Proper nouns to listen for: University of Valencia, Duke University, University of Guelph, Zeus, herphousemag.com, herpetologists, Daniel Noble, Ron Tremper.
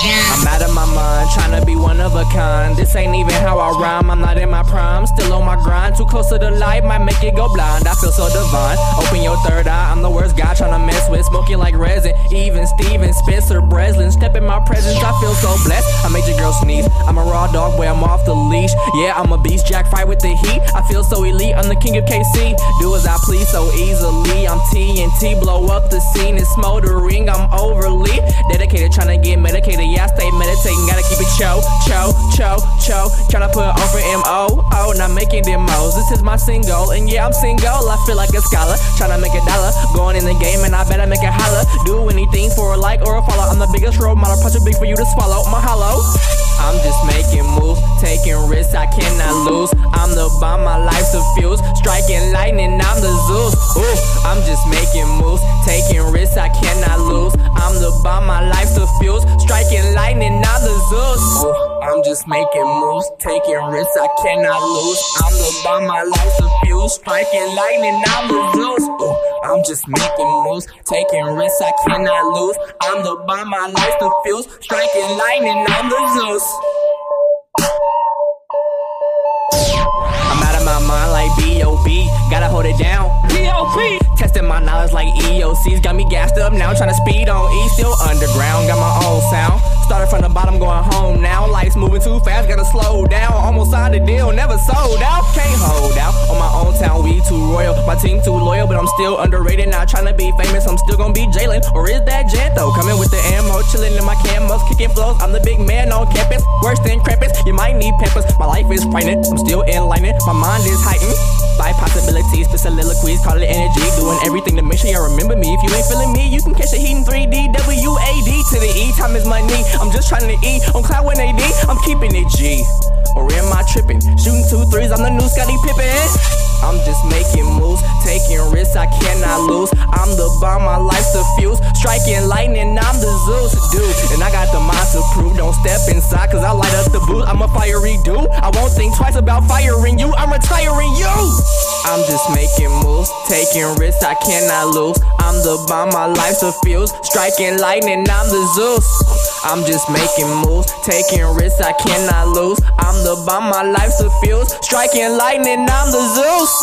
I'm out of my mind, tryna be one of a kind. This ain't even how I rhyme, I'm not in my prime. Still on my grind, too close to the light, might make it go blind. I feel so divine, open your third eye. I'm the worst guy tryna mess with, smoking like resin. Even Steven Spencer Breslin, step in my presence, I feel so blessed. I made your girl sneeze, I'm a raw dog boy, I'm off the leash. Yeah, I'm a beast, Jack fight with the heat. I feel so elite, I'm the king of KC. Do as I please so easily, I'm TNT, blow up the scene, it's smoldering, I'm overly dedicated, tryna get medicated, yeah, I stay meditating, gotta keep it cho, tryna put on for M.O., oh, not making demos, this is my single, and yeah, I'm single, I feel like a scholar, tryna make a dollar, going in the game, and I better make it holler, do anything for a like or a follow, I'm the biggest role model, project big for you to swallow, my hollow, I'm just making moves, taking risks, I cannot lose, I'm the bomb, my life's a fuse, striking lightning, I'm the Zeus, ooh, I'm just making moves, taking risks, I cannot lose, I'm the bomb, my life's a fuse, striking lightning, I'm the Zeus, ooh, I'm just making moves, taking risks, I cannot lose, I'm the bomb, my life's a fuse, striking lightning, I'm the Zeus, ooh, I'm just making moves, taking risks, I cannot lose, I'm the bomb, my life's a fuse, striking lightning, I'm the Zeus. I'm out of my mind like B.O.B. Gotta hold it down. P.O.P. Testing my knowledge like EOCs. Got me gassed up now, tryna speed on E. Still underground, got my own sound. Started from the bottom, going home now. Life's moving too fast, gotta slow down. Almost signed a deal, never sold out. Can't hold out. On my own town, we too royal. My team too loyal, but I'm still underrated. Not tryna be famous, I'm still gonna be Jalen. Or is that Jet though? Coming with the ammo, chilling in my camos, kicking flows. I'm the big man on campus, worse than Krampus. You might need peppers. My life is frightened, I'm still enlightened. My mind is heightened by possibilities, for soliloquies, call it energy. Doing everything to make sure y'all remember me. If you ain't feeling me, you can catch a heat in 3D. W-A-D to the E, time is money. I'm just trying to eat on Cloud 180. I'm keeping it G. Or am I tripping? Shooting 2 3s, I'm the new Scottie Pippen. I'm just making moves, taking risks, I cannot lose. I'm the bomb, my life's the fuse, striking lightning, I'm the Zeus, dude. And I got the mind to prove, don't step inside, cause I light up the booth. I'm a fiery dude, I won't think twice about firing you, I'm retiring you. I'm just making moves, taking risks, I cannot lose. I'm the bomb, my life's a fuse, striking lightning, I'm the Zeus. I'm just making moves, taking risks, I cannot lose. I'm the bomb, my life's a fuse, striking lightning, I'm the Zeus.